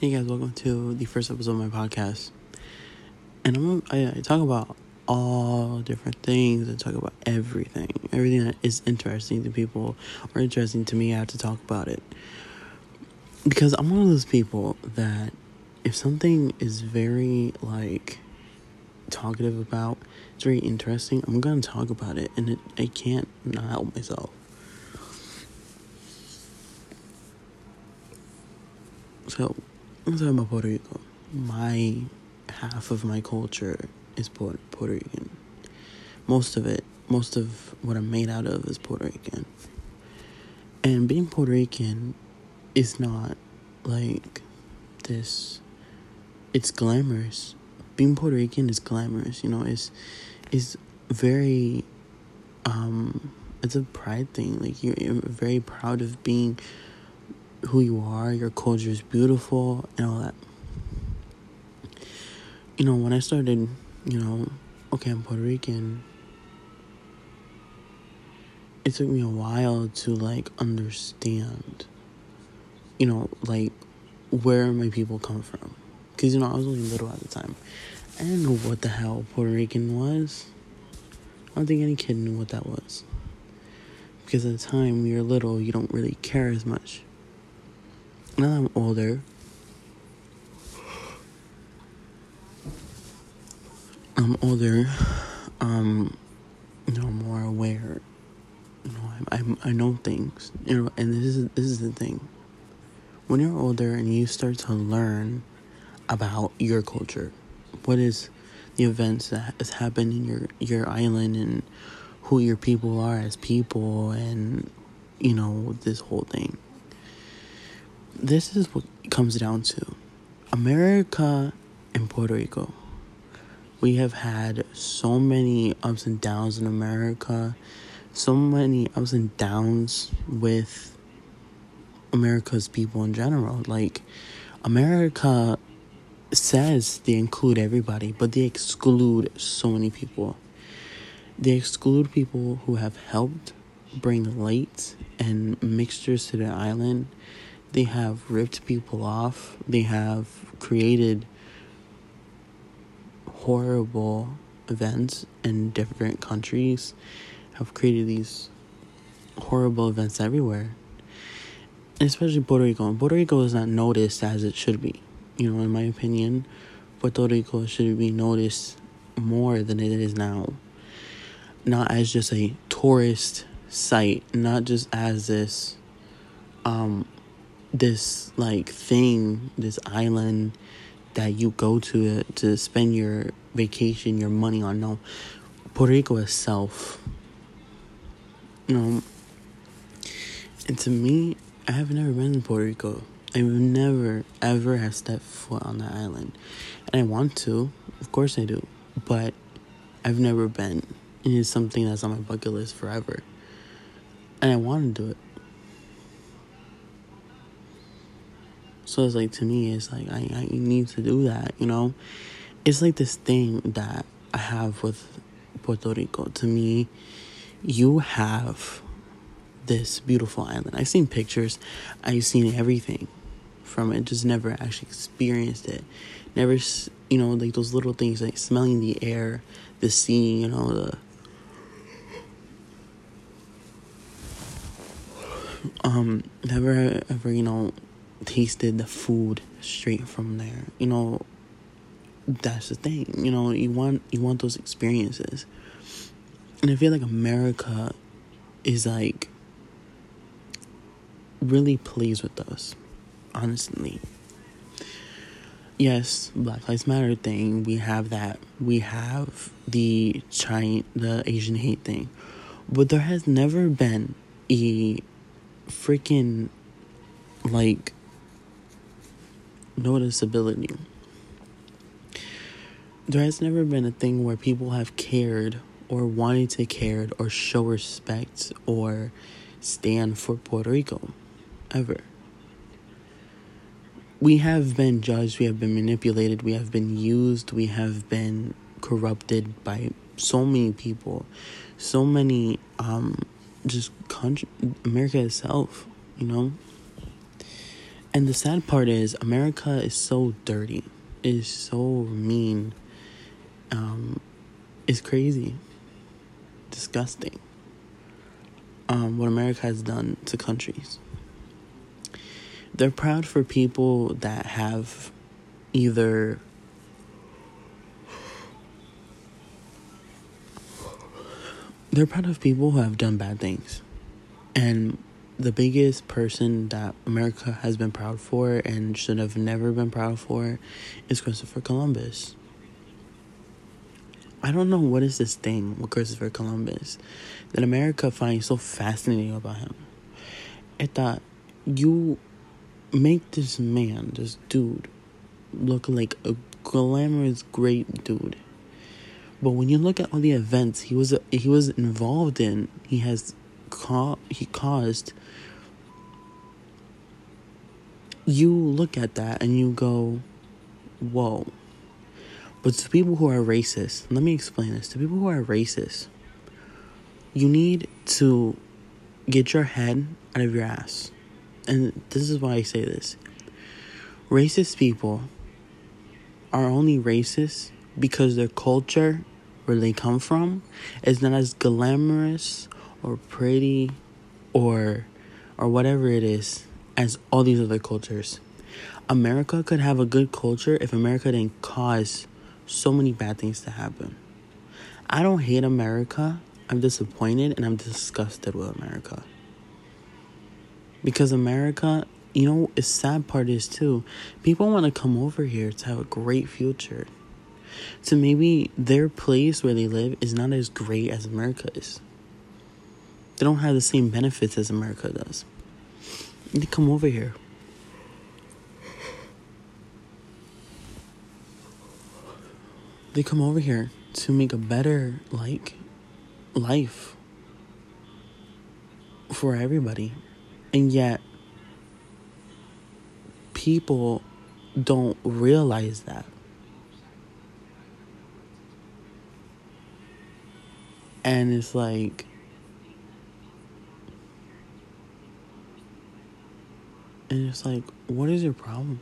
Hey guys, welcome to the first episode of my podcast. And I talk about all different things. I talk about everything that is interesting to people or interesting to me. I have to talk about it because I'm one of those people that if something is very talkative about, it's very interesting, I'm gonna talk about it, and I can't not help myself. So I'm talking about Puerto Rico. My half of my culture is Puerto Rican. Most of what I'm made out of is Puerto Rican. And being Puerto Rican is not like this. It's glamorous. Being Puerto Rican is glamorous. You know, it's very. It's a pride thing. Like you're very proud of being who you are, your culture is beautiful, and all that. You know, when I started, okay, I'm Puerto Rican, it took me a while to, understand, where my people come from. Because, I was only little at the time. I didn't know what the hell Puerto Rican was. I don't think any kid knew what that was. Because at the time, when you're little, you don't really care as much. Now that I'm older, more aware. I know things. And this is the thing. When you're older and you start to learn about your culture, what is the events that has happened in your island and who your people are as people, and this whole thing. This is what it comes down to. America and Puerto Rico. We have had so many ups and downs in America. So many ups and downs with America's people in general. America says they include everybody, but they exclude so many people. They exclude people who have helped bring light and mixtures to the island. They have ripped people off. They have created horrible events in different countries. Have created these horrible events everywhere. And especially Puerto Rico. And Puerto Rico is not noticed as it should be. In my opinion, Puerto Rico should be noticed more than it is now. Not as just a tourist site. Not just as this thing, this island that you go to spend your vacation, your money on. No, Puerto Rico itself. And to me, I have never been to Puerto Rico. I've never, ever have stepped foot on that island. And I want to. Of course I do. But I've never been. And it's something that's on my bucket list forever. And I want to do it. So it's to me, it's I need to do that, It's this thing that I have with Puerto Rico. To me, you have this beautiful island. I've seen pictures. I've seen everything from it. Just never actually experienced it. Never, those little things, smelling the air, the sea, never ever, tasted the food straight from there. That's the thing. You want those experiences. And I feel like America is really pleased with us, honestly. Yes, Black Lives Matter thing, we have that. We have the Asian hate thing. But there has never been a freaking noticeability. There has never been a thing where people have cared or wanted to care or show respect or stand for Puerto Rico ever. We have been judged, we have been manipulated, we have been used, we have been corrupted by so many people, so many America itself. And the sad part is America is so dirty, is so mean, it's crazy, disgusting, what America has done to countries. They're proud for people that have either they're proud of people who have done bad things. And the biggest person that America has been proud for and should have never been proud for is Christopher Columbus. I don't know what is this thing with Christopher Columbus that America finds so fascinating about him. It thought you make this man, this dude, look like a glamorous, great dude. But when you look at all the events he was involved in, he caused. You look at that and you go, whoa. But to people who are racist, let me explain this. To people who are racist, you need to get your head out of your ass. And this is why I say this. Racist people are only racist because their culture, where they come from, is not as glamorous or pretty or whatever it is as all these other cultures. America could have a good culture if America didn't cause so many bad things to happen. I don't hate America. I'm disappointed and I'm disgusted with America. Because America, you know, the sad part is too, people want to come over here to have a great future. So maybe their place where they live is not as great as America is. They don't have the same benefits as America does. They come over here. They come over here to make a better, life for everybody. And yet, people don't realize that. And it's like, what is your problem?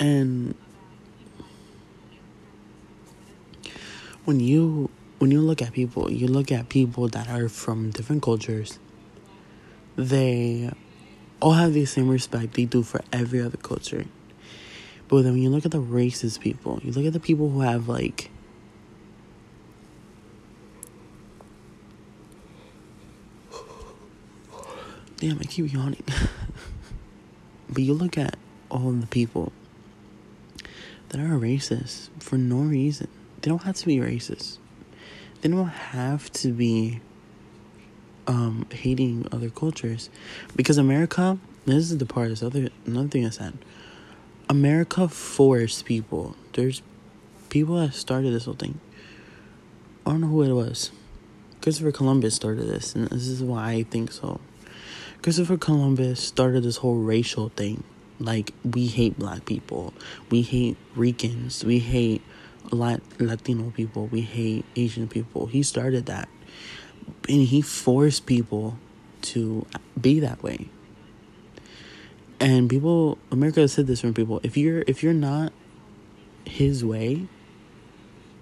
And when you look at people, you look at people that are from different cultures, they all have the same respect they do for every other culture. But then when you look at the racist people, you look at the people who have, damn, I keep yawning. But you look at all the people that are racist for no reason. They don't have to be racist. They don't have to be hating other cultures, because America, this is the part, this another thing I said, America forced people. There's people that started this whole thing. I don't know who it was. Christopher Columbus started this, and this is why I think so. Christopher Columbus started this whole racial thing. We hate black people, we hate Ricans, we hate Latino people, we hate Asian people. He started that. And he forced people to be that way. And people, America said this from people. If you're not his way,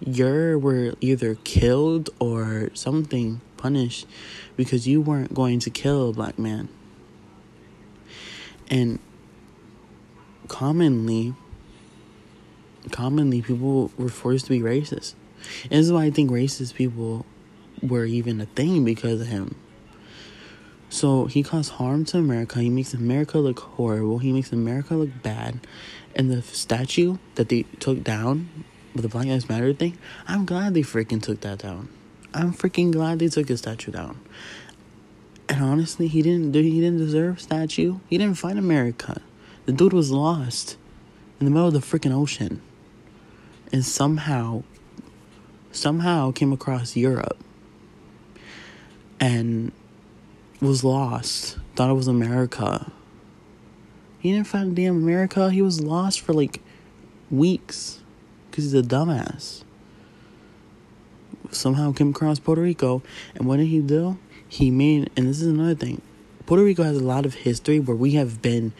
you were either killed or something punished because you weren't going to kill a black man. And commonly people were forced to be racist. And this is why I think racist people were even a thing because of him. So he caused harm to America. He makes America look horrible. He makes America look bad. And the statue that they took down with the Black Lives Matter thing, I'm glad they freaking took that down. I'm freaking glad they took his statue down. And honestly, he didn't deserve statue. He didn't fight America. The dude was lost in the middle of the freaking ocean. And somehow came across Europe. And was lost. Thought it was America. He didn't find damn America. He was lost for weeks. Because he's a dumbass. somehow came across Puerto Rico, and what did he do? He made, and this is another thing, Puerto Rico has a lot of history where we have been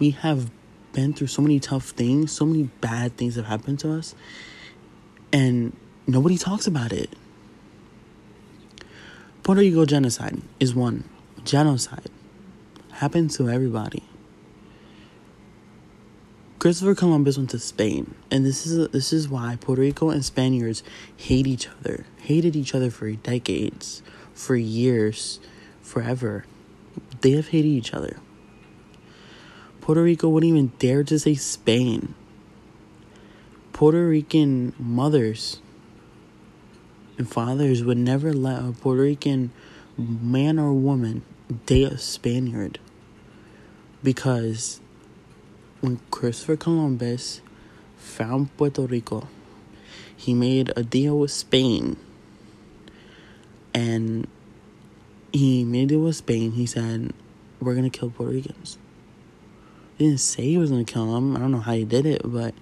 through so many tough things, so many bad things have happened to us, and nobody talks about it. Puerto Rico genocide is one. Genocide happened to everybody. Christopher Columbus went to Spain, and this is why Puerto Rico and Spaniards hated each other for decades, for years, forever. They have hated each other. Puerto Rico wouldn't even dare to say Spain. Puerto Rican mothers and fathers would never let a Puerto Rican man or woman date a Spaniard, because when Christopher Columbus found Puerto Rico, he made a deal with Spain. And he made a deal with Spain. He said, we're going to kill Puerto Ricans. He didn't say he was going to kill them. I don't know how he did it, but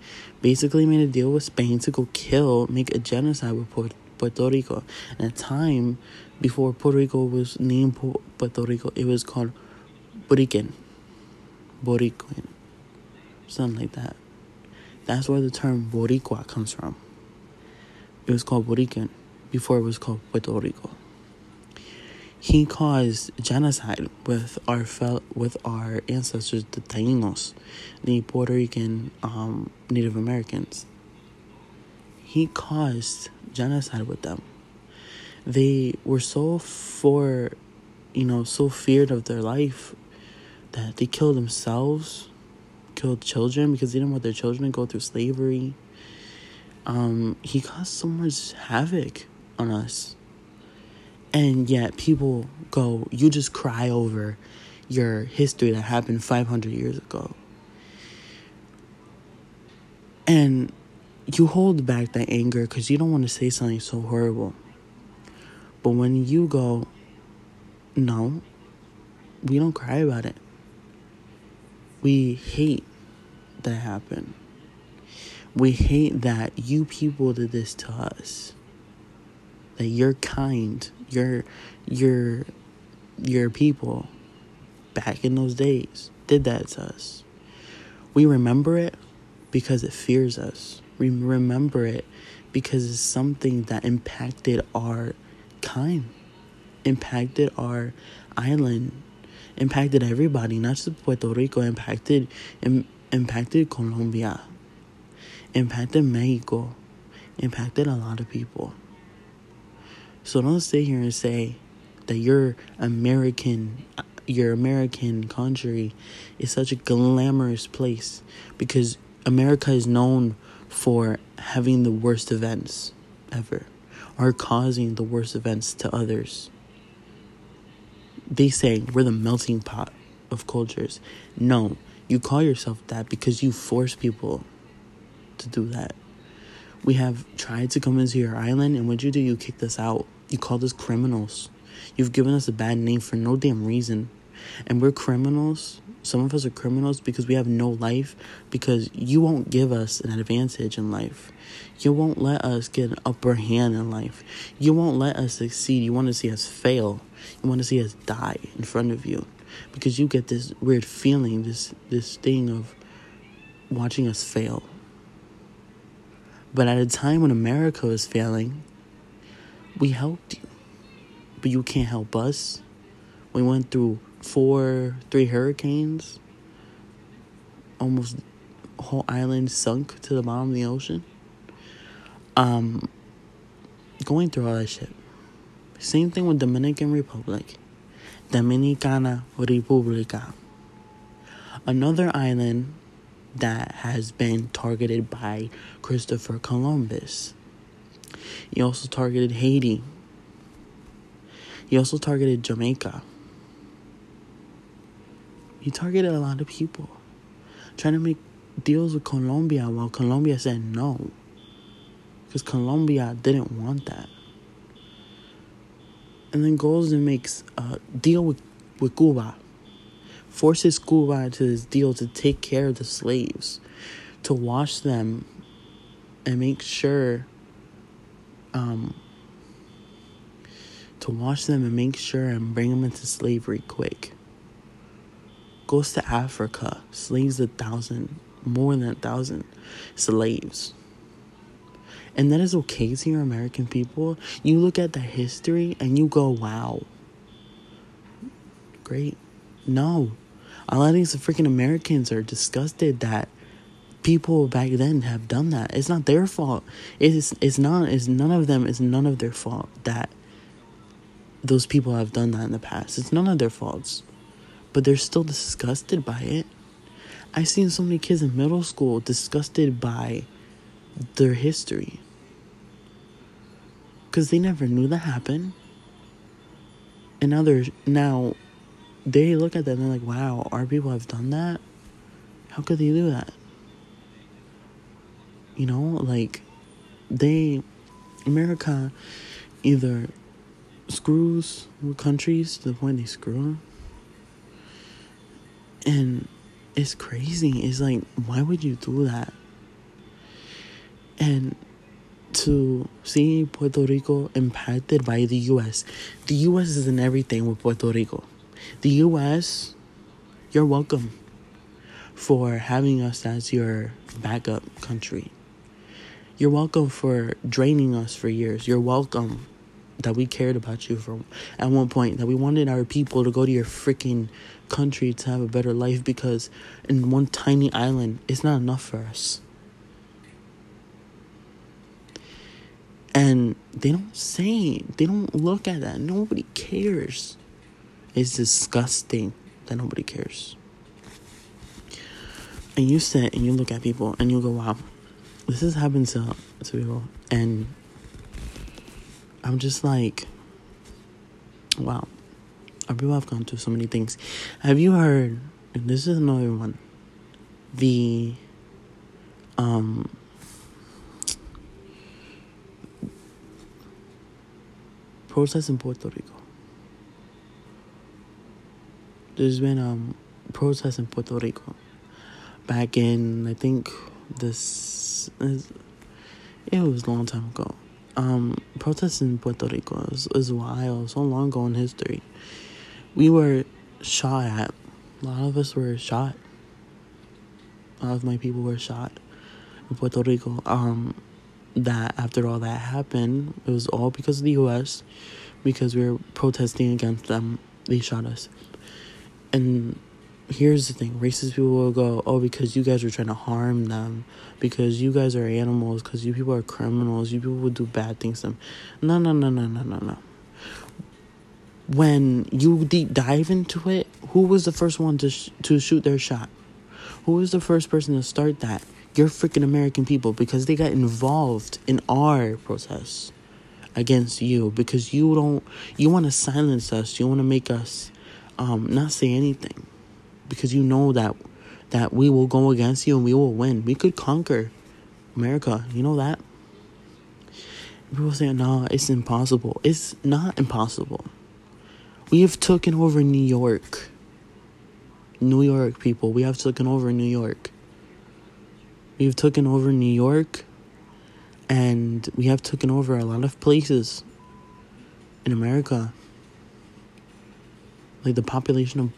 basically made a deal with Spain to go make a genocide with Puerto Rico. And at the time, before Puerto Rico was named Puerto Rico, it was called Boricuan. Something like that. That's where the term Boricua comes from. It was called Boricuan before it was called Puerto Rico. He caused genocide with our ancestors, the Taínos, the Puerto Rican Native Americans. He caused genocide with them. They were so feared of their life that they killed themselves, killed children, because they didn't want their children to go through slavery. He caused so much havoc on us. And yet people go, you just cry over your history that happened 500 years ago. And you hold back that anger because you don't want to say something so horrible. But when you go, no, we don't cry about it. We hate that happened. We hate that you people did this to us. That your kind, your people back in those days did that to us. We remember it because it fears us. We remember it because it's something that impacted our kind, impacted our island, impacted everybody, not just Puerto Rico, impacted Colombia, impacted Mexico, impacted a lot of people. So don't sit here and say that your American country is such a glamorous place, because America is known for having the worst events ever, or causing the worst events to others. They say we're the melting pot of cultures. No, you call yourself that because you force people to do that. We have tried to come into your island, and what you do, you kicked us out. You called us criminals. You've given us a bad name for no damn reason. And we're criminals. Some of us are criminals because we have no life, because you won't give us an advantage in life. You won't let us get an upper hand in life. You won't let us succeed. You want to see us fail. You want to see us die in front of you, because you get this weird feeling, this thing of watching us fail. But at a time when America was failing, we helped you. But you can't help us. We went through 3 hurricanes. Almost the whole island sunk to the bottom of the ocean. Going through all that shit. Same thing with Dominican Republic. Dominicana Republica. Another island that has been targeted by Christopher Columbus. He also targeted Haiti. He also targeted Jamaica. He targeted a lot of people, trying to make deals with Colombia, while Colombia said no, because Colombia didn't want that. And then goes and makes a deal with Cuba, forces Cuba into this deal to take care of the slaves, to wash them, and make sure to wash them and make sure and bring them into slavery quick. Goes to Africa, slaves 1,000, more than 1,000 slaves. And that is okay to your American people. You look at the history and you go, wow. Great. No. A lot of these freaking Americans are disgusted that people back then have done that. It's not their fault. It's none of their fault that those people have done that in the past. It's none of their faults. But they're still disgusted by it. I've seen so many kids in middle school disgusted by their history, because they never knew that happened. And now they look at that and they're like, wow, our people have done that? How could they do that? You know, like, America either screws countries to the point they screw them. And it's crazy. It's like, why would you do that? And to see Puerto Rico impacted by the U.S. The U.S. is in everything with Puerto Rico. The U.S., you're welcome for having us as your backup country. You're welcome for draining us for years. You're welcome that we cared about you from at one point, that we wanted our people to go to your freaking country to have a better life, because in one tiny island, it's not enough for us. And they don't look at that. Nobody cares. It's disgusting that nobody cares. And you sit and you look at people and you go, wow, this has happened to people. And I'm just like, wow, our people have gone through so many things. Have you heard, and this is another one, the, protests in Puerto Rico. There's been protests in Puerto Rico back in, I think, it was a long time ago. Protests in Puerto Rico is wild, so long ago in history. We were shot at. A lot of us were shot. A lot of my people were shot in Puerto Rico. That after all that happened, it was all because of the U.S., because we were protesting against them. They shot us. And here's the thing. Racist people will go, oh, because you guys were trying to harm them, because you guys are animals, because you people are criminals, you people will do bad things to them. No. When you deep dive into it, who was the first one to shoot their shot? Who was the first person to start that? You're freaking American people, because they got involved in our protests against you, because you want to silence us. You want to make us not say anything, because you know that we will go against you and we will win. We could conquer America. You know that? People say, no, it's impossible. It's not impossible. We have taken over New York. New York, people. We have taken over New York. We've taken over New York, and we have taken over a lot of places in America. Like, the population of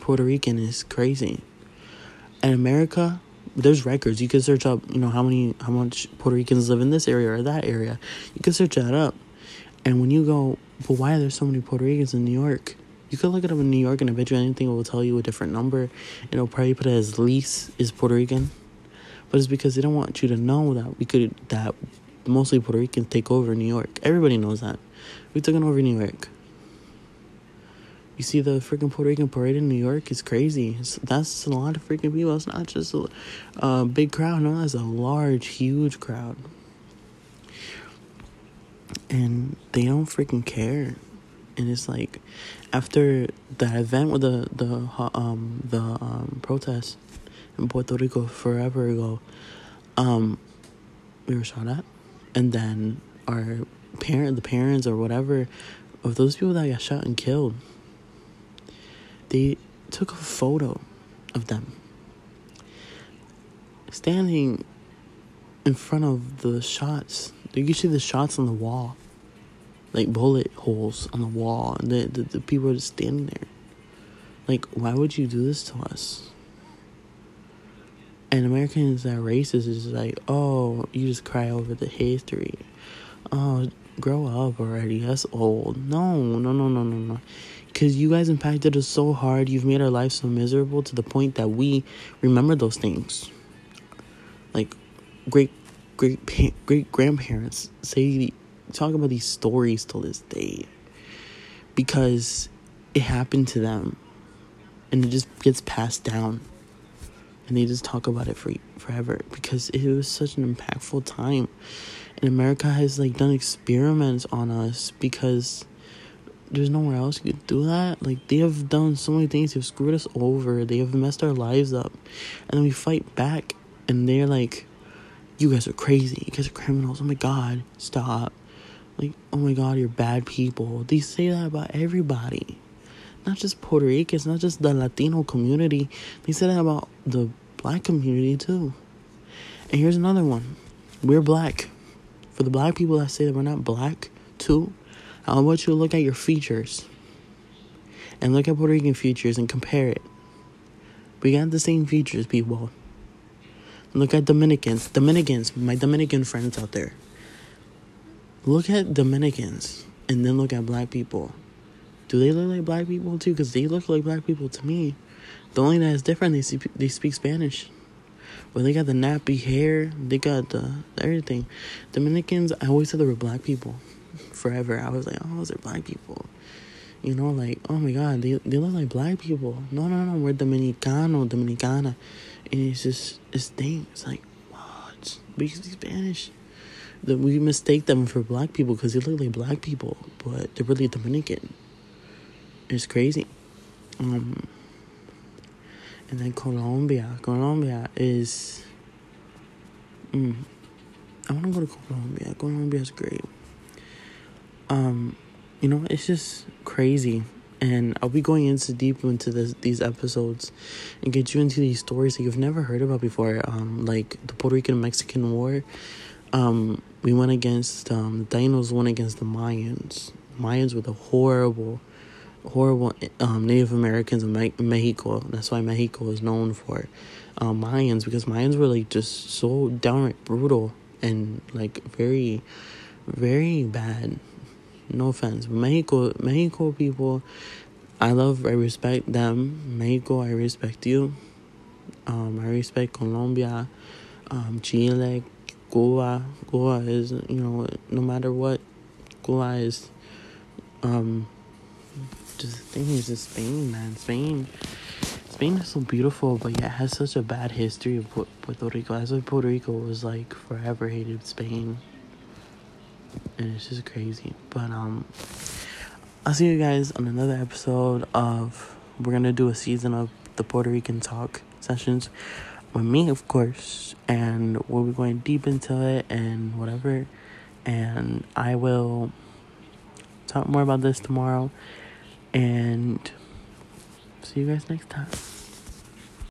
Puerto Rican is crazy. In America, there's records. You can search up, you know, how much Puerto Ricans live in this area or that area. You can search that up. And when you go, but why are there so many Puerto Ricans in New York? You could look it up in New York, and I bet you anything it will tell you a different number. It'll probably put it as least is Puerto Rican. But it's because they don't want you to know that that mostly Puerto Ricans take over New York. Everybody knows that. We've taken over New York. You see the freaking Puerto Rican parade in New York? It's crazy. That's a lot of freaking people. It's not just a big crowd. No, that's a large, huge crowd. And they don't freaking care. And it's like, after that event with the protest in Puerto Rico forever ago, we were shot at, and then the parents or whatever of those people that got shot and killed, they took a photo of them standing in front of the shots Like, you see the shots on the wall. Like, bullet holes on the wall. And the people are just standing there. Like, why would you do this to us? And Americans that are racist is like, oh, you just cry over the history. Oh, grow up already. That's old. No. Because you guys impacted us so hard. You've made our lives so miserable to the point that we remember those things. Like, great-grandparents talk about these stories till this day. Because it happened to them. And it just gets passed down. And they just talk about it forever. Because it was such an impactful time. And America has, like, done experiments on us. Because there's nowhere else you could do that. Like, they have done so many things. They've screwed us over. They have messed our lives up. And then we fight back. And they're like, you guys are crazy. You guys are criminals. Oh, my God. Stop. Like, oh, my God, you're bad people. They say that about everybody. Not just Puerto Ricans. Not just the Latino community. They say that about the black community, too. And here's another one. We're black. For the black people that say that we're not black, too, I want you to look at your features. And look at Puerto Rican features and compare it. We got the same features, people. Look at Dominicans. Dominicans, my Dominican friends out there. Look at Dominicans and then look at black people. Do they look like black people too? Because they look like black people to me. The only thing that is different, they speak Spanish. Well, they got the nappy hair. They got the everything. Dominicans, I always said they were black people. Forever. I was like, oh, those are black people. You know, like, oh my God, they look like black people. No, we're Dominicano, Dominicana. And it's just, it's things. It's like, what? We speak Spanish. We mistake them for black people because they look like black people. But they're really Dominican. It's crazy. And then Colombia. Colombia is... I want to go to Colombia. Colombia is great. You know, it's just crazy. And I'll be going into deep into these episodes and get you into these stories that you've never heard about before. Like the Puerto Rican-Mexican War. We went against, the Tainos went against the Mayans. Mayans were the horrible, Native Americans of Mexico. That's why Mexico is known for Mayans, because Mayans were, like, just so downright brutal and, like, very, very bad. No offense. Mexico people, I respect them. Mexico, I respect you. I respect Colombia, Chile, Cuba. Cuba is, you know, no matter what, Cuba is, just the thing is just Spain, man. Spain is so beautiful, but yet has such a bad history of Puerto Rico. That's why Puerto Rico was, like, forever hated Spain. And it's just crazy. But I'll see you guys on another episode of... We're going to do a season of the Puerto Rican Talk sessions. With me, of course. And we'll be going deep into it and whatever. And I will talk more about this tomorrow. And see you guys next time.